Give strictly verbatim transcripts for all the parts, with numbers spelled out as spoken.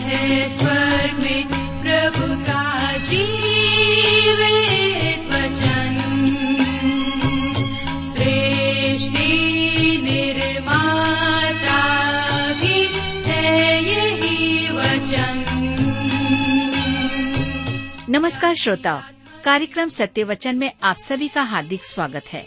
है स्वर में प्रभु का जीवित वचन, सृष्टि निर्माता भी है यही वचन। नमस्कार श्रोताओ, कार्यक्रम सत्य वचन में आप सभी का हार्दिक स्वागत है।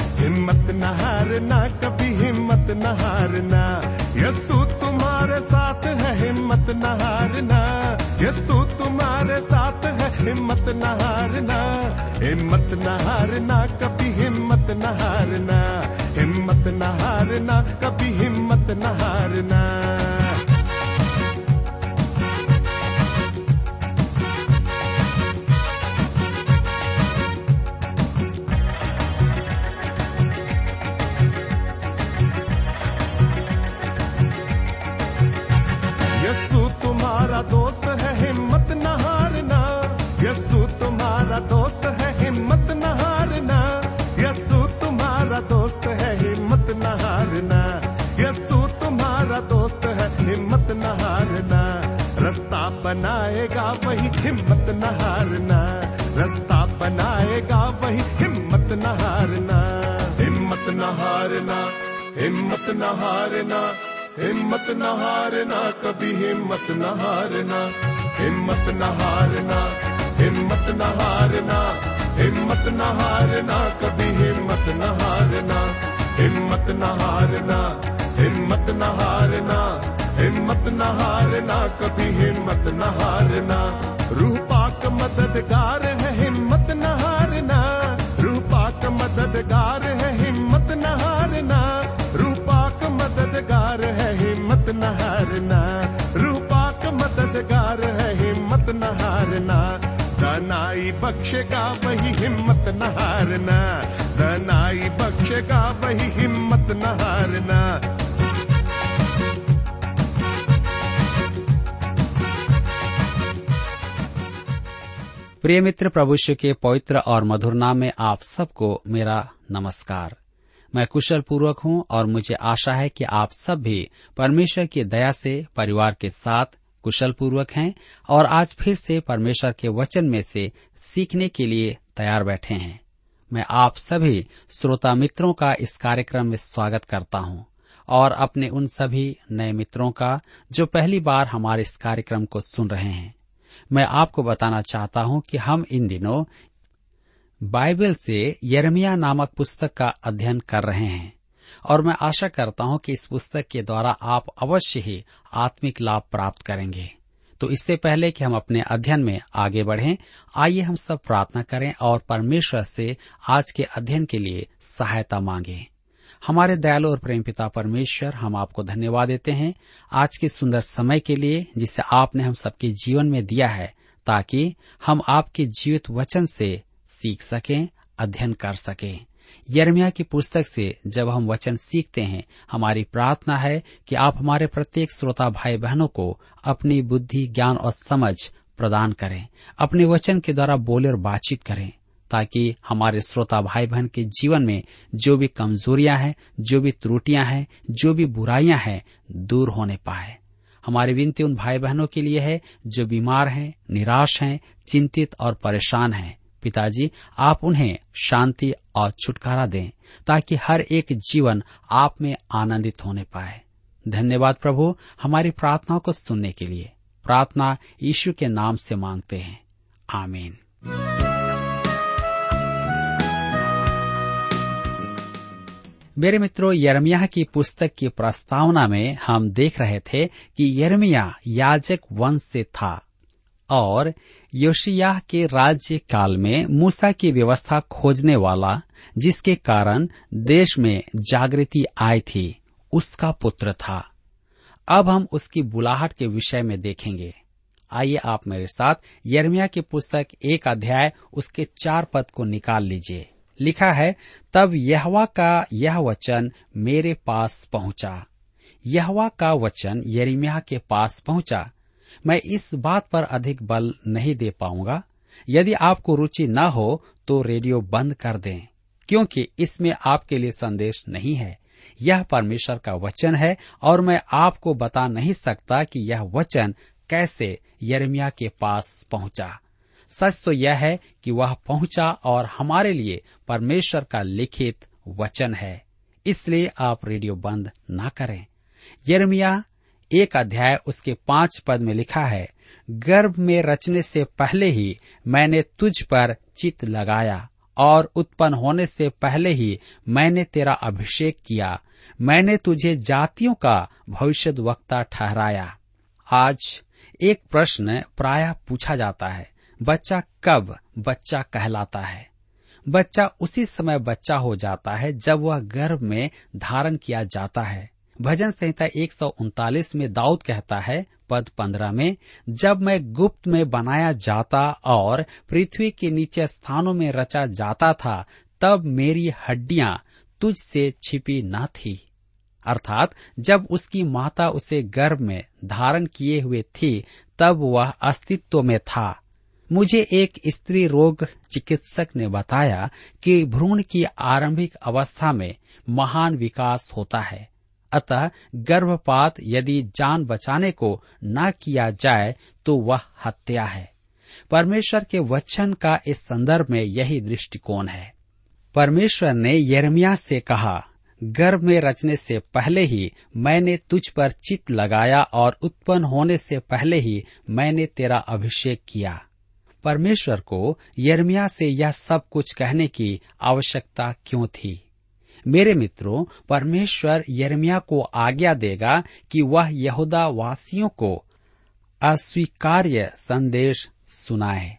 हिम्मत न हारना कभी, हिम्मत न हारना, यस्सु तुम्हारे साथ है, हिम्मत न हारना, यस्सु तुम्हारे साथ है, हिम्मत न हारना, हिम्मत न हारना कभी, हिम्मत न हारना, हिम्मत न हारना कभी, हिम्मत न हारना। यस्सु तुम्हारा दोस्त है, हिम्मत न हारना, यस्सु तुम्हारा दोस्त है, हिम्मत न हारना, यस्सु तुम्हारा दोस्त है, हिम्मत न हारना, यस्सु तुम्हारा दोस्त है, हिम्मत न हारना, रास्ता बनाएगा वही, हिम्मत न हारना, रास्ता बनाएगा वही, हिम्मत न हारना, हिम्मत न हारना, हिम्मत न हारना, हिम्मत न हारना कभी, हिम्मत न हारना, हिम्मत न हारना, हिम्मत न हारना, हिम्मत न हारना कभी, हिम्मत न हारना, हिम्मत न हारना, हिम्मत न हारना, हिम्मत न हारना कभी, हिम्मत न हारना, रूह पाक मददगार है, हिम्मत न हारना, रूह पाक मददगार है, हिम्मत न हारना, रूह पाक मददगार है, हिम्मत न हारना, रूह पाक मददगार है, हिम्मत न हारना, दानाई बख्शेगा वही, हिम्मत न हारना, दानाई बख्शेगा वही, हिम्मत न हारना। प्रिय मित्र, प्रभु यीशु के पवित्र और मधुर नाम में आप सबको मेरा नमस्कार। मैं कुशल पूर्वक हूँ और मुझे आशा है कि आप सब भी परमेश्वर की दया से परिवार के साथ कुशल पूर्वक हैं और आज फिर से परमेश्वर के वचन में से सीखने के लिए तैयार बैठे हैं। मैं आप सभी श्रोता मित्रों का इस कार्यक्रम में स्वागत करता हूं और अपने उन सभी नए मित्रों का जो पहली बार हमारे इस कार्यक्रम को सुन रहे हैं। मैं आपको बताना चाहता हूं कि हम इन दिनों बाइबल से यिर्मयाह नामक पुस्तक का अध्ययन कर रहे हैं और मैं आशा करता हूं कि इस पुस्तक के द्वारा आप अवश्य ही आत्मिक लाभ प्राप्त करेंगे। तो इससे पहले कि हम अपने अध्ययन में आगे बढ़ें, आइए हम सब प्रार्थना करें और परमेश्वर से आज के अध्ययन के लिए सहायता मांगें। हमारे दयालु और प्रेम पिता परमेश्वर, हम आपको धन्यवाद देते हैं आज के सुंदर समय के लिए जिसे आपने हम सबके जीवन में दिया है, ताकि हम आपके जीवित वचन से सीख सकें, अध्ययन कर सकें। यिर्मयाह की पुस्तक से जब हम वचन सीखते हैं, हमारी प्रार्थना है कि आप हमारे प्रत्येक श्रोता भाई बहनों को अपनी बुद्धि, ज्ञान और समझ प्रदान करें, अपने वचन के द्वारा बोले और बातचीत करें, ताकि हमारे श्रोता भाई बहन के जीवन में जो भी कमजोरियां हैं, जो भी त्रुटियां हैं, जो भी बुराइयां हैं, दूर होने पाए। हमारी विनती उन भाई बहनों के लिए है जो बीमार हैं, निराश हैं, चिंतित और परेशान हैं। पिताजी, आप उन्हें शांति और छुटकारा दें, ताकि हर एक जीवन आप में आनंदित होने पाए। धन्यवाद प्रभु हमारी प्रार्थनाओं को सुनने के लिए। प्रार्थना यीशु के नाम से मांगते हैं, आमीन। मेरे मित्रों, यिर्मयाह की पुस्तक की प्रस्तावना में हम देख रहे थे कि यिर्मयाह याजक वंश से था और योशिया के राज्य काल में मूसा की व्यवस्था खोजने वाला, जिसके कारण देश में जागृति आई थी, उसका पुत्र था। अब हम उसकी बुलाहट के विषय में देखेंगे। आइए आप मेरे साथ यिर्मयाह की पुस्तक एक अध्याय उसके चार पद को निकाल लीजिए। लिखा है, तब यहोवा का यह वचन मेरे पास पहुंचा। यहोवा का वचन यिर्मयाह के पास पहुंचा। मैं इस बात पर अधिक बल नहीं दे पाऊंगा। यदि आपको रुचि न हो तो रेडियो बंद कर दें, क्योंकि इसमें आपके लिए संदेश नहीं है। यह परमेश्वर का वचन है और मैं आपको बता नहीं सकता कि यह वचन कैसे यिर्मयाह के पास पहुंचा। सच तो यह है कि वह पहुंचा और हमारे लिए परमेश्वर का लिखित वचन है। इसलिए आप रेडियो बंद ना करें। यिर्मयाह एक अध्याय उसके पांच पद में लिखा है, गर्भ में रचने से पहले ही मैंने तुझ पर चित्त लगाया और उत्पन्न होने से पहले ही मैंने तेरा अभिषेक किया। मैंने तुझे जातियों का भविष्यद्वक्ता ठहराया। आज एक प्रश्न प्रायः पूछा जाता है, बच्चा कब बच्चा कहलाता है? बच्चा उसी समय बच्चा हो जाता है जब वह गर्भ में धारण किया जाता है। भजन संहिता एक सौ उनतालीस में दाऊद कहता है पद पंद्रह में, जब मैं गुप्त में बनाया जाता और पृथ्वी के नीचे स्थानों में रचा जाता था, तब मेरी हड्डियां तुझ से छिपी न थी। अर्थात जब उसकी माता उसे गर्भ में धारण किए हुए थी, तब वह अस्तित्व में था। मुझे एक स्त्री रोग चिकित्सक ने बताया कि भ्रूण की आरंभिक अवस्था में महान विकास होता है। अतः गर्भपात यदि जान बचाने को न किया जाए तो वह हत्या है। परमेश्वर के वचन का इस संदर्भ में यही दृष्टिकोण है। परमेश्वर ने यिर्मयाह से कहा, गर्भ में रचने से पहले ही मैंने तुझ पर चित्त लगाया और उत्पन्न होने से पहले ही मैंने तेरा अभिषेक किया। परमेश्वर को यिर्मयाह से यह सब कुछ कहने की आवश्यकता क्यों थी? मेरे मित्रों, परमेश्वर यिर्मयाह को आज्ञा देगा कि वह यहूदा वासियों को अस्वीकार्य संदेश सुनाए।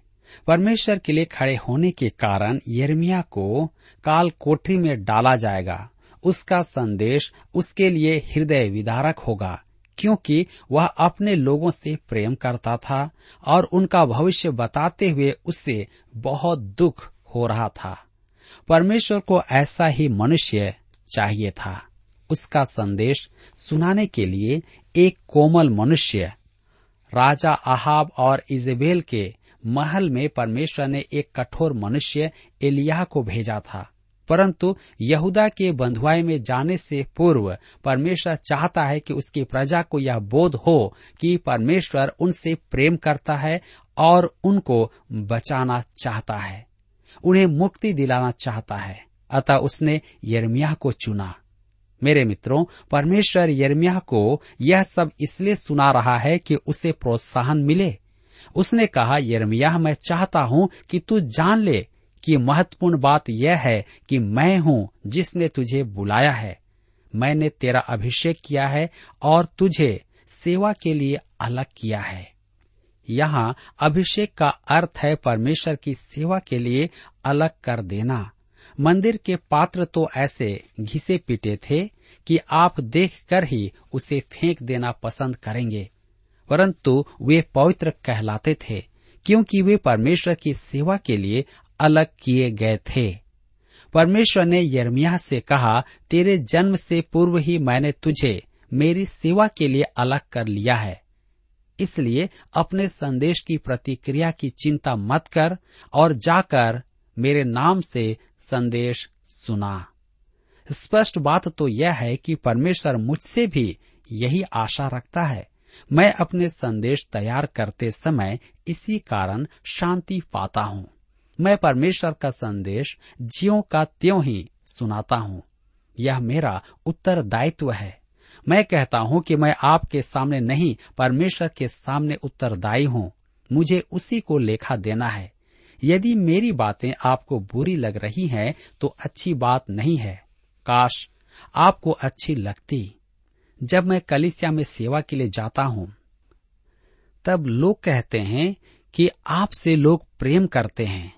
परमेश्वर के लिए खड़े होने के कारण यिर्मयाह को काल कोठरी में डाला जाएगा। उसका संदेश उसके लिए हृदय विदारक होगा, क्योंकि वह अपने लोगों से प्रेम करता था और उनका भविष्य बताते हुए उसे बहुत दुख हो रहा था। परमेश्वर को ऐसा ही मनुष्य चाहिए था। उसका संदेश सुनाने के लिए एक कोमल मनुष्य राजा आहाब और इजबेल के महल में परमेश्वर ने एक कठोर मनुष्य एलिया को भेजा था, परंतु यहूदा के बंधुआई में जाने से पूर्व परमेश्वर चाहता है कि उसकी प्रजा को यह बोध हो कि परमेश्वर उनसे प्रेम करता है और उनको बचाना चाहता है, उन्हें मुक्ति दिलाना चाहता है। अतः उसने यिर्मयाह को चुना। मेरे मित्रों, परमेश्वर यिर्मयाह को यह सब इसलिए सुना रहा है कि उसे प्रोत्साहन मिले। उसने कहा, यिर्मयाह, मैं चाहता हूं कि तू जान ले कि महत्वपूर्ण बात यह है कि मैं हूं जिसने तुझे बुलाया है। मैंने तेरा अभिषेक किया है और तुझे सेवा के लिए अलग किया है। यहाँ अभिषेक का अर्थ है परमेश्वर की सेवा के लिए अलग कर देना। मंदिर के पात्र तो ऐसे घिसे पिटे थे कि आप देखकर ही उसे फेंक देना पसंद करेंगे, परंतु वे पवित्र कहलाते थे क्योंकि वे परमेश्वर की सेवा के लिए अलग किए गए थे। परमेश्वर ने यिर्मयाह से कहा, तेरे जन्म से पूर्व ही मैंने तुझे मेरी सेवा के लिए अलग कर लिया है। इसलिए अपने संदेश की प्रतिक्रिया की चिंता मत कर और जाकर मेरे नाम से संदेश सुना। स्पष्ट बात तो यह है कि परमेश्वर मुझसे भी यही आशा रखता है। मैं अपने संदेश तैयार करते समय इसी कारण शांति पाता हूँ। मैं परमेश्वर का संदेश ज्यों का त्यों ही सुनाता हूँ। यह मेरा उत्तरदायित्व है। मैं कहता हूँ कि मैं आपके सामने नहीं, परमेश्वर के सामने उत्तरदायी हूँ। मुझे उसी को लेखा देना है। यदि मेरी बातें आपको बुरी लग रही हैं, तो अच्छी बात नहीं है। काश आपको अच्छी लगती। जब मैं कलीसिया में सेवा के लिए जाता हूँ, तब लोग कहते हैं कि आपसे लोग प्रेम करते हैं,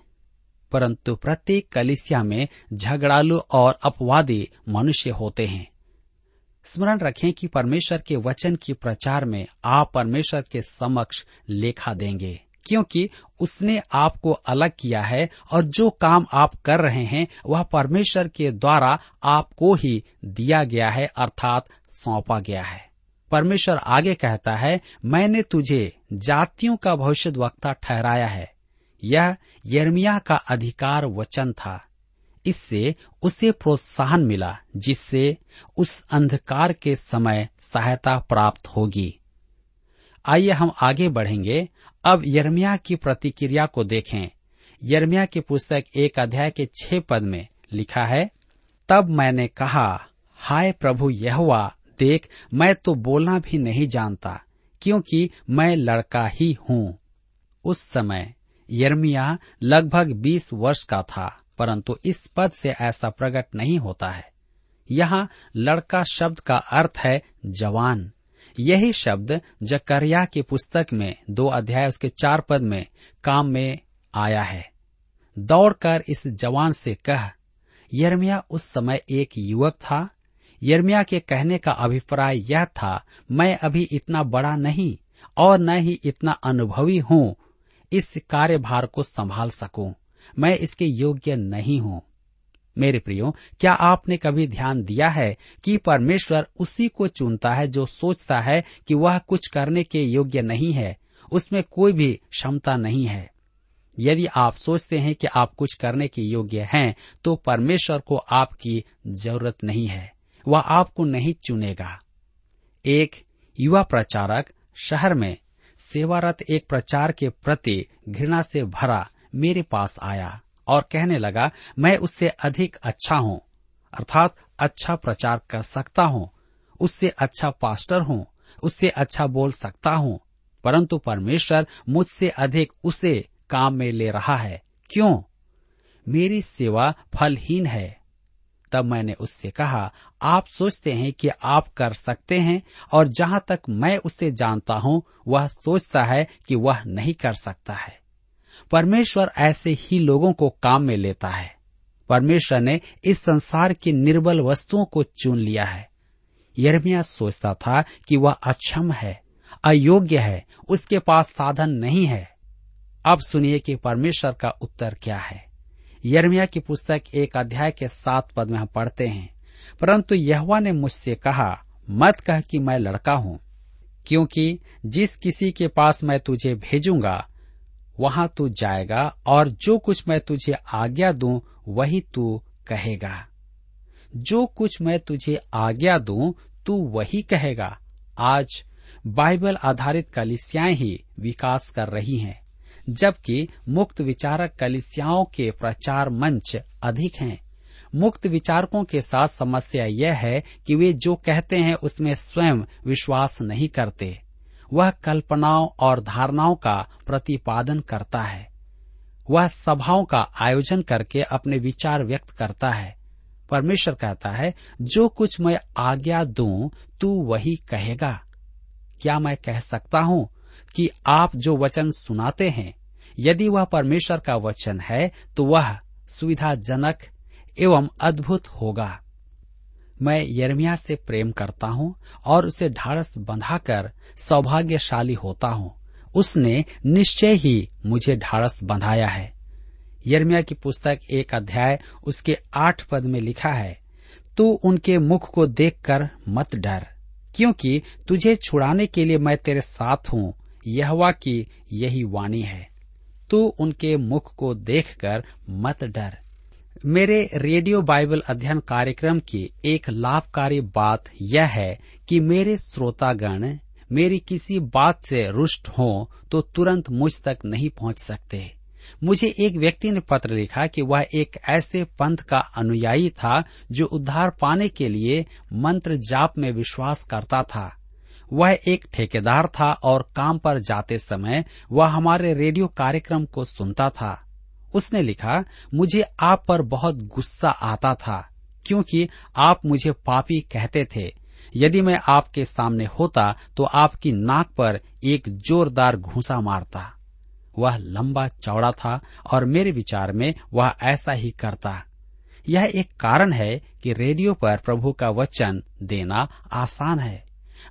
परंतु प्रत्येक कलीसिया में झगड़ालू और अपवादी मनुष्य होते हैं। स्मरण रखें कि परमेश्वर के वचन के प्रचार में आप परमेश्वर के समक्ष लेखा देंगे, क्योंकि उसने आपको अलग किया है और जो काम आप कर रहे हैं वह परमेश्वर के द्वारा आपको ही दिया गया है, अर्थात सौंपा गया है। परमेश्वर आगे कहता है, मैंने तुझे जातियों का भविष्यद्वक्ता ठहराया है। यह यिर्मयाह का अधिकार वचन था। इससे उसे प्रोत्साहन मिला जिससे उस अंधकार के समय सहायता प्राप्त होगी। आइए हम आगे बढ़ेंगे। अब यिर्मयाह की प्रतिक्रिया को देखें। यिर्मयाह की पुस्तक एक अध्याय के छह पद में लिखा है, तब मैंने कहा, हाय प्रभु यहोवा, देख मैं तो बोलना भी नहीं जानता, क्योंकि मैं लड़का ही हूँ। उस समय यिर्मयाह लगभग बीस वर्ष का था, परंतु इस पद से ऐसा प्रकट नहीं होता है। यहाँ लड़का शब्द का अर्थ है जवान। यही शब्द जकरिया की पुस्तक में दो अध्याय उसके चार पद में काम में आया है। दौड़कर इस जवान से कह। यिर्मयाह उस समय एक युवक था। यिर्मयाह के कहने का अभिप्राय यह था, मैं अभी इतना बड़ा नहीं और न ही इतना अनुभवी हूँ इस कार्यभार को संभाल सकूं। मैं इसके योग्य नहीं हूँ। मेरे प्रियो, क्या आपने कभी ध्यान दिया है कि परमेश्वर उसी को चुनता है जो सोचता है कि वह कुछ करने के योग्य नहीं है, उसमें कोई भी क्षमता नहीं है। यदि आप सोचते हैं कि आप कुछ करने के योग्य हैं, तो परमेश्वर को आपकी जरूरत नहीं है, वह आपको नहीं चुनेगा। एक युवा प्रचारक शहर में सेवारत एक प्रचार के प्रति घृणा से भरा मेरे पास आया और कहने लगा, मैं उससे अधिक अच्छा हूँ, अर्थात अच्छा प्रचार कर सकता हूँ, उससे अच्छा पास्टर हूँ, उससे अच्छा बोल सकता हूँ, परंतु परमेश्वर मुझसे अधिक उसे काम में ले रहा है। क्यों? मेरी सेवा फलहीन है। तब मैंने उससे कहा, आप सोचते हैं कि आप कर सकते हैं, और जहाँ तक मैं उसे जानता हूँ, वह सोचता है कि वह नहीं कर सकता है। परमेश्वर ऐसे ही लोगों को काम में लेता है। परमेश्वर ने इस संसार की निर्बल वस्तुओं को चुन लिया है। यिर्मयाह सोचता था कि वह अक्षम है, अयोग्य है, उसके पास साधन नहीं है। अब सुनिए कि परमेश्वर का उत्तर क्या है। यिर्मयाह की पुस्तक एक अध्याय के सात पद में हम पढ़ते हैं, परंतु यहोवा ने मुझसे कहा, मत कह कि मैं लड़का हूँ, क्योंकि जिस किसी के पास मैं तुझे भेजूंगा वहां तू जाएगा, और जो कुछ मैं तुझे आज्ञा दूं वही तू कहेगा। जो कुछ मैं तुझे आज्ञा दूं तू वही कहेगा। आज बाइबल आधारित कलीसियाएं ही विकास कर रही हैं, जबकि मुक्त विचारक कलीसियाओं के प्रचार मंच अधिक हैं। मुक्त विचारकों के साथ समस्या यह है कि वे जो कहते हैं उसमें स्वयं विश्वास नहीं करते। वह कल्पनाओं और धारणाओं का प्रतिपादन करता है। वह सभाओं का आयोजन करके अपने विचार व्यक्त करता है। परमेश्वर कहता है, जो कुछ मैं आज्ञा दूं तू वही कहेगा। क्या मैं कह सकता हूं कि आप जो वचन सुनाते हैं, यदि वह परमेश्वर का वचन है तो वह सुविधाजनक एवं अद्भुत होगा। मैं यिर्मयाह से प्रेम करता हूँ और उसे ढाढ़स बंधाकर सौभाग्यशाली होता हूँ। उसने निश्चय ही मुझे ढाढ़स बंधाया है। यिर्मयाह की पुस्तक एक अध्याय उसके आठ पद में लिखा है, तू उनके मुख को देखकर मत डर, क्योंकि तुझे छुड़ाने के लिए मैं तेरे साथ हूँ। यहोवा की यही वाणी है, तू उनके मुख को देखकर मत डर। मेरे रेडियो बाइबल अध्ययन कार्यक्रम की एक लाभकारी बात यह है कि मेरे श्रोतागण मेरी किसी बात से रुष्ट हो तो तुरंत मुझ तक नहीं पहुंच सकते। मुझे एक व्यक्ति ने पत्र लिखा कि वह एक ऐसे पंथ का अनुयायी था जो उद्धार पाने के लिए मंत्र जाप में विश्वास करता था। वह एक ठेकेदार था और काम पर जाते समय वह हमारे रेडियो कार्यक्रम को सुनता था। उसने लिखा, मुझे आप पर बहुत गुस्सा आता था क्योंकि आप मुझे पापी कहते थे। यदि मैं आपके सामने होता तो आपकी नाक पर एक जोरदार घूंसा मारता। वह लंबा चौड़ा था और मेरे विचार में वह ऐसा ही करता। यह एक कारण है कि रेडियो पर प्रभु का वचन देना आसान है।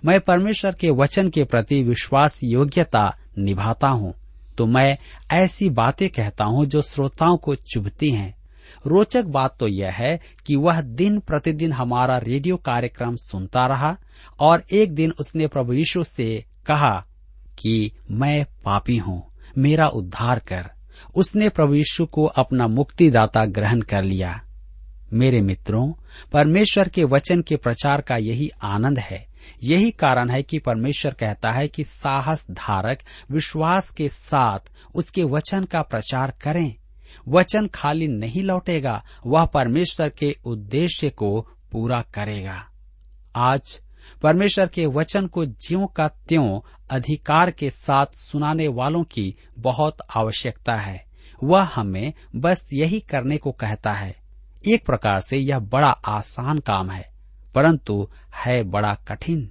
मैं परमेश्वर के वचन के प्रति विश्वास योग्यता निभाता हूँ, तो मैं ऐसी बातें कहता हूँ जो श्रोताओं को चुभती हैं। रोचक बात तो यह है कि वह दिन प्रतिदिन हमारा रेडियो कार्यक्रम सुनता रहा और एक दिन उसने प्रभु यीशु से कहा कि मैं पापी हूँ, मेरा उद्धार कर। उसने प्रभु यीशु को अपना मुक्तिदाता ग्रहण कर लिया। मेरे मित्रों, परमेश्वर के वचन के प्रचार का यही आनंद है। यही कारण है कि परमेश्वर कहता है कि साहस धारक विश्वास के साथ उसके वचन का प्रचार करें। वचन खाली नहीं लौटेगा, वह परमेश्वर के उद्देश्य को पूरा करेगा। आज परमेश्वर के वचन को ज्यों का त्यों अधिकार के साथ सुनाने वालों की बहुत आवश्यकता है। वह हमें बस यही करने को कहता है। एक प्रकार से यह बड़ा आसान काम है, परंतु है बड़ा कठिन।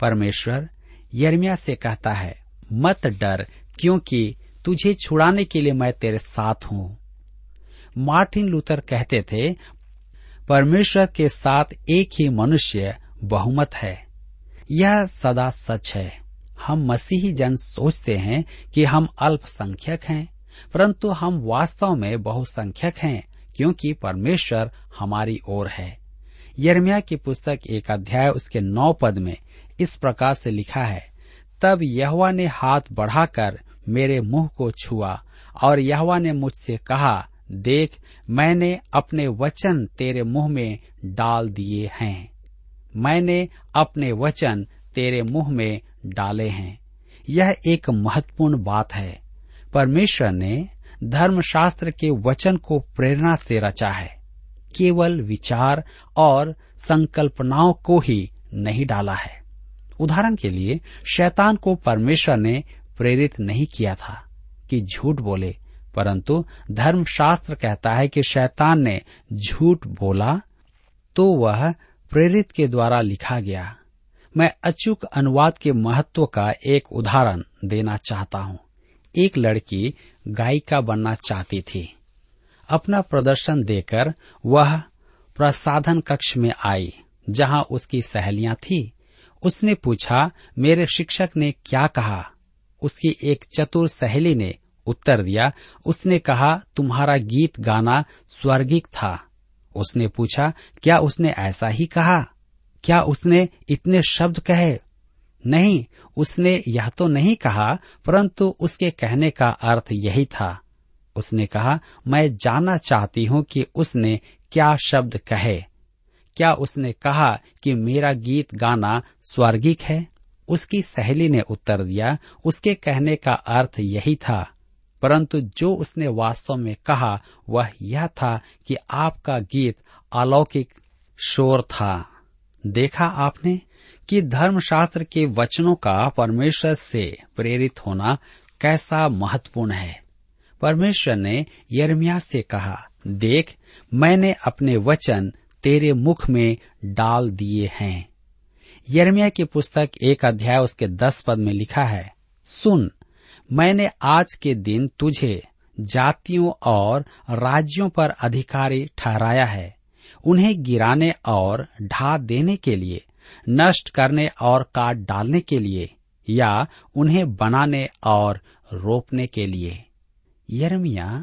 परमेश्वर यिर्मयाह से कहता है, मत डर, क्योंकि तुझे छुड़ाने के लिए मैं तेरे साथ हूँ। मार्टिन लूथर कहते थे, परमेश्वर के साथ एक ही मनुष्य बहुमत है। यह सदा सच है। हम मसीही जन सोचते हैं कि हम अल्पसंख्यक हैं, परंतु हम वास्तव में बहुसंख्यक हैं, क्योंकि परमेश्वर हमारी ओर है। यिर्मयाह की पुस्तक एक अध्याय उसके नौ पद में इस प्रकार से लिखा है, तब यहोवा ने हाथ बढ़ाकर मेरे मुंह को छुआ और यहोवा ने मुझसे कहा, देख, मैंने अपने वचन तेरे मुंह में डाल दिए हैं। मैंने अपने वचन तेरे मुंह में डाले हैं। यह एक महत्वपूर्ण बात है। परमेश्वर ने धर्मशास्त्र के वचन को प्रेरणा से रचा है, केवल विचार और संकल्पनाओं को ही नहीं डाला है। उदाहरण के लिए, शैतान को परमेश्वर ने प्रेरित नहीं किया था कि झूठ बोले, परंतु धर्मशास्त्र कहता है कि शैतान ने झूठ बोला तो वह प्रेरित के द्वारा लिखा गया। मैं अचूक अनुवाद के महत्व का एक उदाहरण देना चाहता हूँ। एक लड़की गायिका बनना चाहती थी। अपना प्रदर्शन देकर वह प्रसाधन कक्ष में आई, जहाँ उसकी सहेलियां थी। उसने पूछा, मेरे शिक्षक ने क्या कहा? उसकी एक चतुर सहेली ने उत्तर दिया, उसने कहा, तुम्हारा गीत गाना स्वर्गिक था। उसने पूछा, क्या उसने ऐसा ही कहा? क्या उसने इतने शब्द कहे? नहीं, उसने यह तो नहीं कहा, परंतु उसके कहने का अर्थ यही था। उसने कहा, मैं जानना चाहती हूँ कि उसने क्या शब्द कहे। क्या उसने कहा कि मेरा गीत गाना स्वर्गिक है? उसकी सहेली ने उत्तर दिया, उसके कहने का अर्थ यही था, परंतु जो उसने वास्तव में कहा वह यह था कि आपका गीत अलौकिक शोर था। देखा आपने कि धर्मशास्त्र के वचनों का परमेश्वर से प्रेरित होना कैसा महत्वपूर्ण है। परमेश्वर ने यिर्मयाह से कहा, देख, मैंने अपने वचन तेरे मुख में डाल दिए हैं। यिर्मयाह की पुस्तक एक अध्याय उसके दस पद में लिखा है, सुन, मैंने आज के दिन तुझे जातियों और राज्यों पर अधिकारी ठहराया है, उन्हें गिराने और ढा देने के लिए, नष्ट करने और काट डालने के लिए, या उन्हें बनाने और रोपने के लिए। यिर्मयाह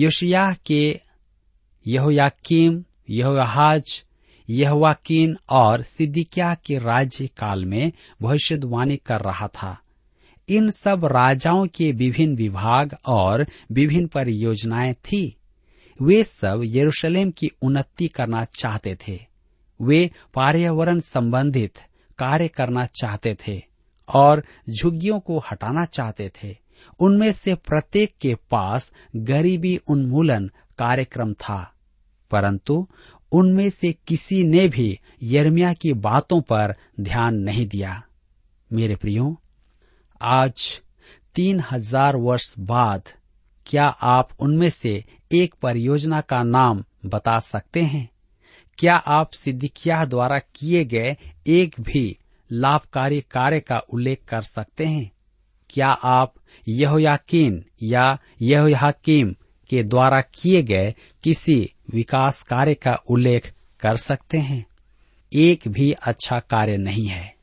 योशिया के यहोयाकिम, यहोयाज, यहोयाकीन और सिदकिय्याह के राज्य काल में भविष्यवाणी कर रहा था। इन सब राजाओं के विभिन्न विभाग और विभिन्न परियोजनाएं थी। वे सब यरूशलेम की उन्नति करना चाहते थे। वे पर्यावरण संबंधित कार्य करना चाहते थे और झुग्गियों को हटाना चाहते थे। उनमें से प्रत्येक के पास गरीबी उन्मूलन कार्यक्रम था, परंतु उनमें से किसी ने भी यिर्मयाह की बातों पर ध्यान नहीं दिया। मेरे प्रियो, आज तीन हजार वर्ष बाद क्या आप उनमें से एक परियोजना का नाम बता सकते हैं? क्या आप सिदकिय्याह द्वारा किए गए एक भी लाभकारी कार्य का उल्लेख कर सकते हैं? क्या आप यहोयाकीन या यहोयाकिम के द्वारा किए गए किसी विकास कार्य का उल्लेख कर सकते हैं। एक भी अच्छा कार्य नहीं है।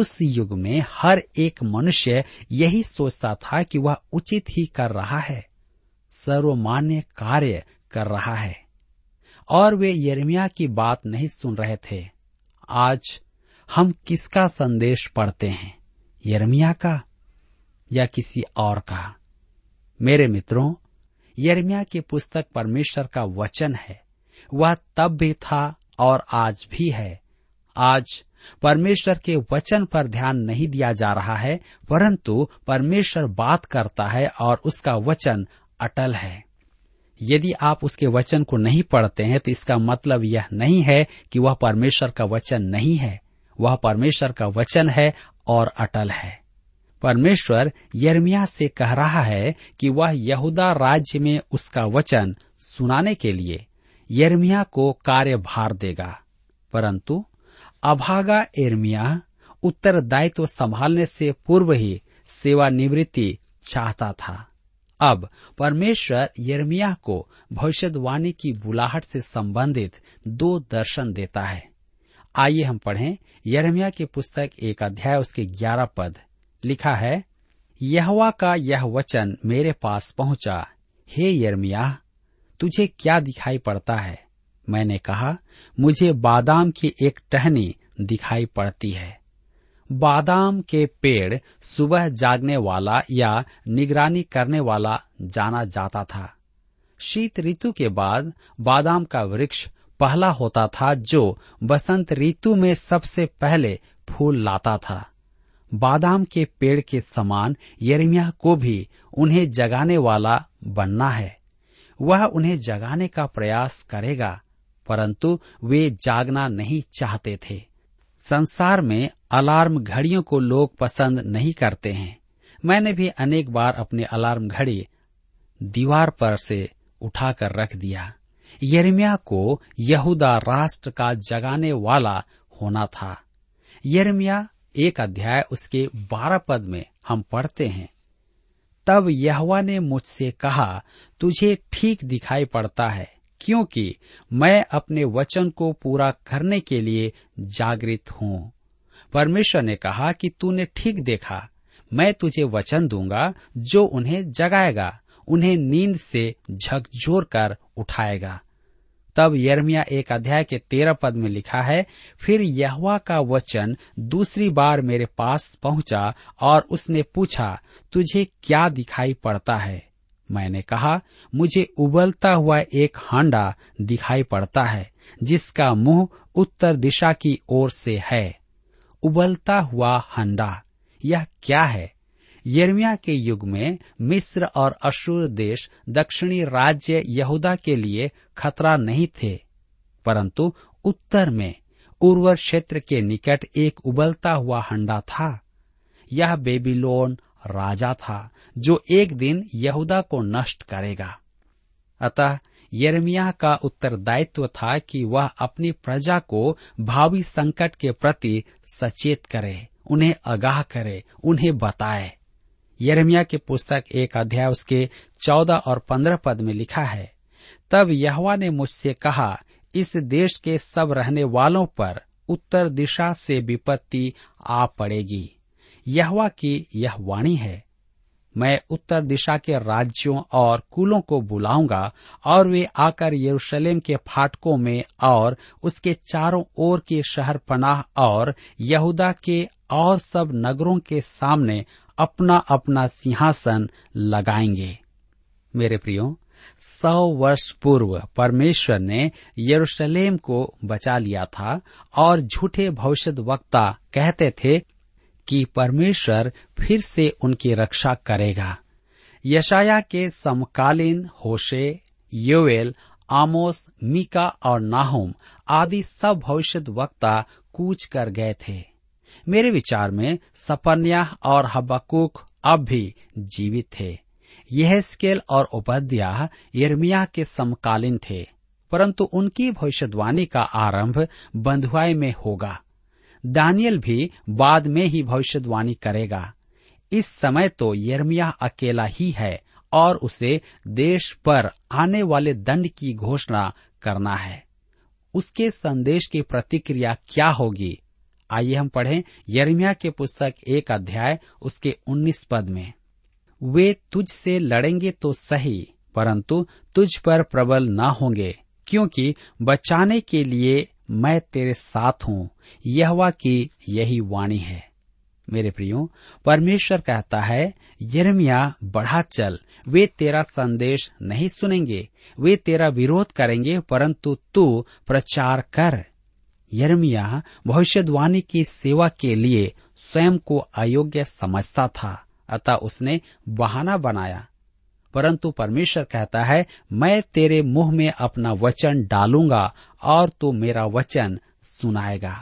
उस युग में हर एक मनुष्य यही सोचता था कि वह उचित ही कर रहा है, सर्वमान्य कार्य कर रहा है, और वे यिर्मयाह की बात नहीं सुन रहे थे। आज हम किसका संदेश पढ़ते हैं, यिर्मयाह का या किसी और का? मेरे मित्रों, यिर्मयाह की पुस्तक परमेश्वर का वचन है। वह तब भी था और आज भी है। आज परमेश्वर के वचन पर ध्यान नहीं दिया जा रहा है, परंतु परमेश्वर बात करता है और उसका वचन अटल है। यदि आप उसके वचन को नहीं पढ़ते हैं तो इसका मतलब यह नहीं है कि वह परमेश्वर का वचन नहीं है। वह परमेश्वर का वचन है और अटल है। परमेश्वर यिर्मयाह से कह रहा है कि वह यहूदा राज्य में उसका वचन सुनाने के लिए यिर्मयाह को कार्यभार देगा, परंतु अभागा यिर्मयाह उत्तरदायित्व संभालने से पूर्व ही सेवानिवृत्ति चाहता था। अब परमेश्वर यिर्मयाह को भविष्यवाणी की बुलाहट से संबंधित दो दर्शन देता है। आइए हम पढ़ें यिर्मयाह की पुस्तक एक अध्याय उसके ग्यारह पद। लिखा है, यहोवा का यह वचन मेरे पास पहुंचा, हे यिर्मयाह, तुझे क्या दिखाई पड़ता है? मैंने कहा, मुझे बादाम की एक टहनी दिखाई पड़ती है। बादाम के पेड़ सुबह जागने वाला या निगरानी करने वाला जाना जाता था। शीत ऋतु के बाद बादाम का वृक्ष पहला होता था जो बसंत ऋतु में सबसे पहले फूल लाता था। बादाम के पेड़ के समान यिर्मयाह को भी उन्हें जगाने वाला बनना है। वह उन्हें जगाने का प्रयास करेगा, परंतु वे जागना नहीं चाहते थे। संसार में अलार्म घड़ियों को लोग पसंद नहीं करते हैं। मैंने भी अनेक बार अपने अलार्म घड़ी दीवार पर से उठाकर रख दिया। यिर्मयाह को यहूदा राष्ट्र का जगाने वाला होना था। यिर्मयाह एक अध्याय उसके बारह पद में हम पढ़ते हैं, तब यहोवा ने मुझसे कहा, तुझे ठीक दिखाई पड़ता है, क्योंकि मैं अपने वचन को पूरा करने के लिए जागृत हूँ। परमेश्वर ने कहा कि तूने ठीक देखा, मैं तुझे वचन दूंगा जो उन्हें जगाएगा, उन्हें नींद से झकझोर कर उठाएगा। तब यिर्मयाह एक अध्याय के तेरह पद में लिखा है, फिर यहोवा का वचन दूसरी बार मेरे पास पहुंचा और उसने पूछा, तुझे क्या दिखाई पड़ता है? मैंने कहा, मुझे उबलता हुआ एक हांडा दिखाई पड़ता है, जिसका मुंह उत्तर दिशा की ओर से है। उबलता हुआ हांडा, यह क्या है? यिर्मयाह के युग में मिस्र और अशुर देश दक्षिणी राज्य यहूदा के लिए खतरा नहीं थे, परंतु उत्तर में उर्वर क्षेत्र के निकट एक उबलता हुआ हंडा था। यह बेबीलोन राजा था जो एक दिन यहूदा को नष्ट करेगा। अतः यिर्मयाह का उत्तरदायित्व था कि वह अपनी प्रजा को भावी संकट के प्रति सचेत करे, उन्हें आगाह करे, उन्हें बताए। यिर्मयाह की पुस्तक एक अध्याय उसके चौदह और पंद्रह पद में लिखा है, तब यहोवा ने मुझसे कहा, इस देश के सब रहने वालों पर उत्तर दिशा से विपत्ति आ पड़ेगी। यहोवा की यह वाणी है, मैं उत्तर दिशा के राज्यों और कुलों को बुलाऊंगा और वे आकर यरूशलेम के फाटकों में और उसके चारों ओर के शहर पनाह और यहूदा के और सब नगरों के सामने अपना अपना सिंहासन लगाएंगे। मेरे प्रियो, सौ वर्ष पूर्व परमेश्वर ने यरूशलेम को बचा लिया था और झूठे भविष्यद्वक्ता कहते थे कि परमेश्वर फिर से उनकी रक्षा करेगा। यशाया के समकालीन होशे, योवेल, आमोस, मीका और नाहूम आदि सब भविष्यद्वक्ता कूच कर गए थे। मेरे विचार में सपन्याह और हबक्कूक अब भी जीवित थे। यहेजकेल और ओबद्याह यिर्मयाह के समकालीन थे, परंतु उनकी भविष्यवाणी का आरंभ बंधुआई में होगा। दानियल भी बाद में ही भविष्यवाणी करेगा। इस समय तो यिर्मयाह अकेला ही है और उसे देश पर आने वाले दंड की घोषणा करना है। उसके संदेश की प्रतिक्रिया क्या होगी, आइए हम पढ़ें यिर्मयाह के पुस्तक एक अध्याय उसके उन्नीस पद में, वे तुझसे लड़ेंगे तो सही, परंतु तुझ पर प्रबल न होंगे, क्योंकि बचाने के लिए मैं तेरे साथ हूँ, यहोवा की यही वाणी है। मेरे प्रियो, परमेश्वर कहता है, यिर्मयाह बढ़ा चल, वे तेरा संदेश नहीं सुनेंगे, वे तेरा विरोध करेंगे, परंतु तू प्रचार कर। यिर्मयाह भविष्यवाणी की सेवा के लिए स्वयं को अयोग्य समझता था, अतः उसने बहाना बनाया, परंतु परमेश्वर कहता है, मैं तेरे मुंह में अपना वचन डालूंगा और तू मेरा वचन सुनाएगा।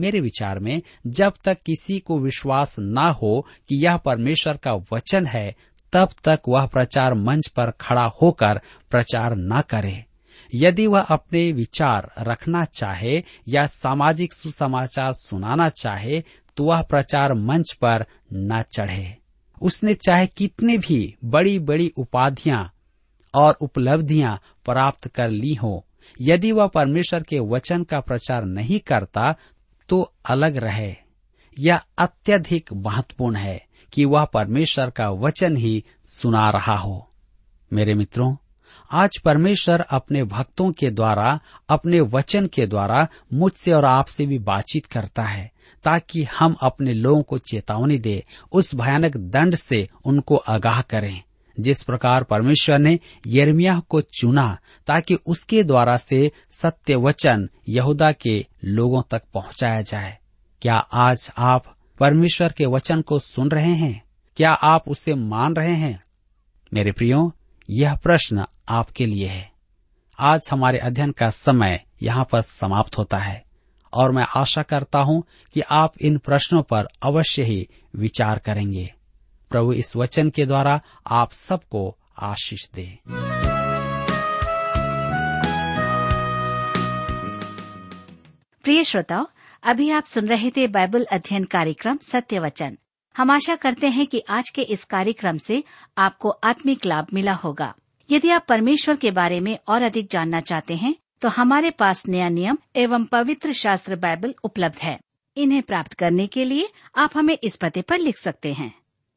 मेरे विचार में जब तक किसी को विश्वास ना हो कि यह परमेश्वर का वचन है, तब तक वह प्रचार मंच पर खड़ा होकर प्रचार ना करे। यदि वह अपने विचार रखना चाहे या सामाजिक सुसमाचार सुनाना चाहे, तो वह प्रचार मंच पर न चढ़े। उसने चाहे कितने भी बड़ी बड़ी उपाधियां और उपलब्धियां प्राप्त कर ली हो, यदि वह परमेश्वर के वचन का प्रचार नहीं करता तो अलग रहे। यह अत्यधिक महत्वपूर्ण है कि वह परमेश्वर का वचन ही सुना रहा हो। मेरे मित्रों, आज परमेश्वर अपने भक्तों के द्वारा, अपने वचन के द्वारा मुझसे और आपसे भी बातचीत करता है, ताकि हम अपने लोगों को चेतावनी दे, उस भयानक दंड से उनको आगाह करें। जिस प्रकार परमेश्वर ने यिर्मयाह को चुना ताकि उसके द्वारा से सत्य वचन यहूदा के लोगों तक पहुंचाया जाए। क्या आज आप परमेश्वर के वचन को सुन रहे हैं? क्या आप उसे मान रहे हैं? मेरे प्रियो, यह प्रश्न आपके लिए है। आज हमारे अध्ययन का समय यहाँ पर समाप्त होता है, और मैं आशा करता हूँ कि आप इन प्रश्नों पर अवश्य ही विचार करेंगे। प्रभु इस वचन के द्वारा आप सबको आशीष दे। प्रिय श्रोताओं, अभी आप सुन रहे थे बाइबल अध्ययन कार्यक्रम सत्य वचन। हम आशा करते हैं कि आज के इस कार्यक्रम से आपको आत्मिक लाभ मिला होगा। यदि आप परमेश्वर के बारे में और अधिक जानना चाहते हैं, तो हमारे पास नया नियम एवं पवित्र शास्त्र बाइबल उपलब्ध है। इन्हें प्राप्त करने के लिए आप हमें इस पते पर लिख सकते हैं।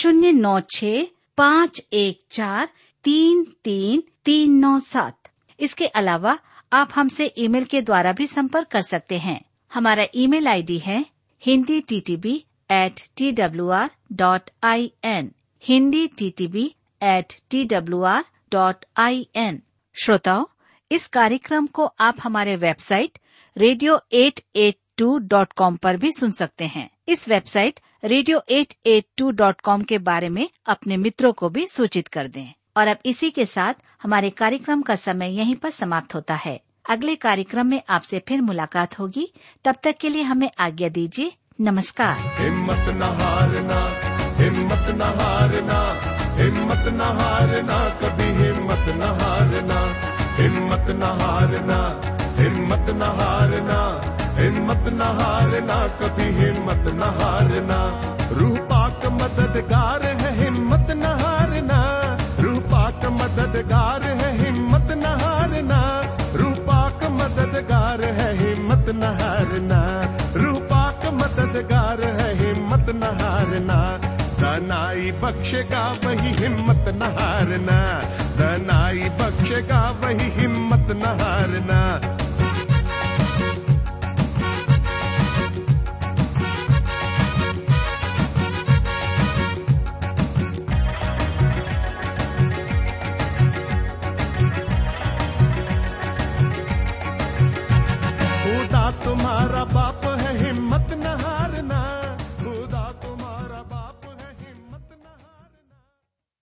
शून्य नौ छः पाँच एक चार तीन तीन तीन नौ सात। इसके अलावा आप हमसे ईमेल के द्वारा भी संपर्क कर सकते हैं। हमारा ईमेल आईडी है Hindi T T B at T W R dot I N, Hindi T T B at T W R dot I N. श्रोताओ, इस कार्यक्रम को आप हमारे वेबसाइट रेडियो आठ आठ दो डॉट कॉम पर भी सुन सकते हैं। इस वेबसाइट रेडियो आठ आठ दो डॉट कॉम के बारे में अपने मित्रों को भी सूचित कर दें। और अब इसी के साथ हमारे कार्यक्रम का समय यहीं पर समाप्त होता है। अगले कार्यक्रम में आपसे फिर मुलाकात होगी। तब तक के लिए हमें आज्ञा दीजिए। नमस्कार। हिम्मत न हारना, हिम्मत न हारना, हिम्मत न हारना, कभी हिम्मत न हारना, हिम्मत न हारना, हिम्मत न हारना, हिम्मत न हारना, कभी हिम्मत न हारना। रूपाक मददगार है, हिम्मत न हारना, रूपाक मददगार है, हिम्मत न हारना, रूपाक मददगार है, हिम्मत न हारना, रूपाक मददगार है, हिम्मत न हारना। दानाई बख्शेगा वही हिम्मत न हारना, दानाई बख्शेगा वही हिम्मत न हारना। तुम्हारा बाप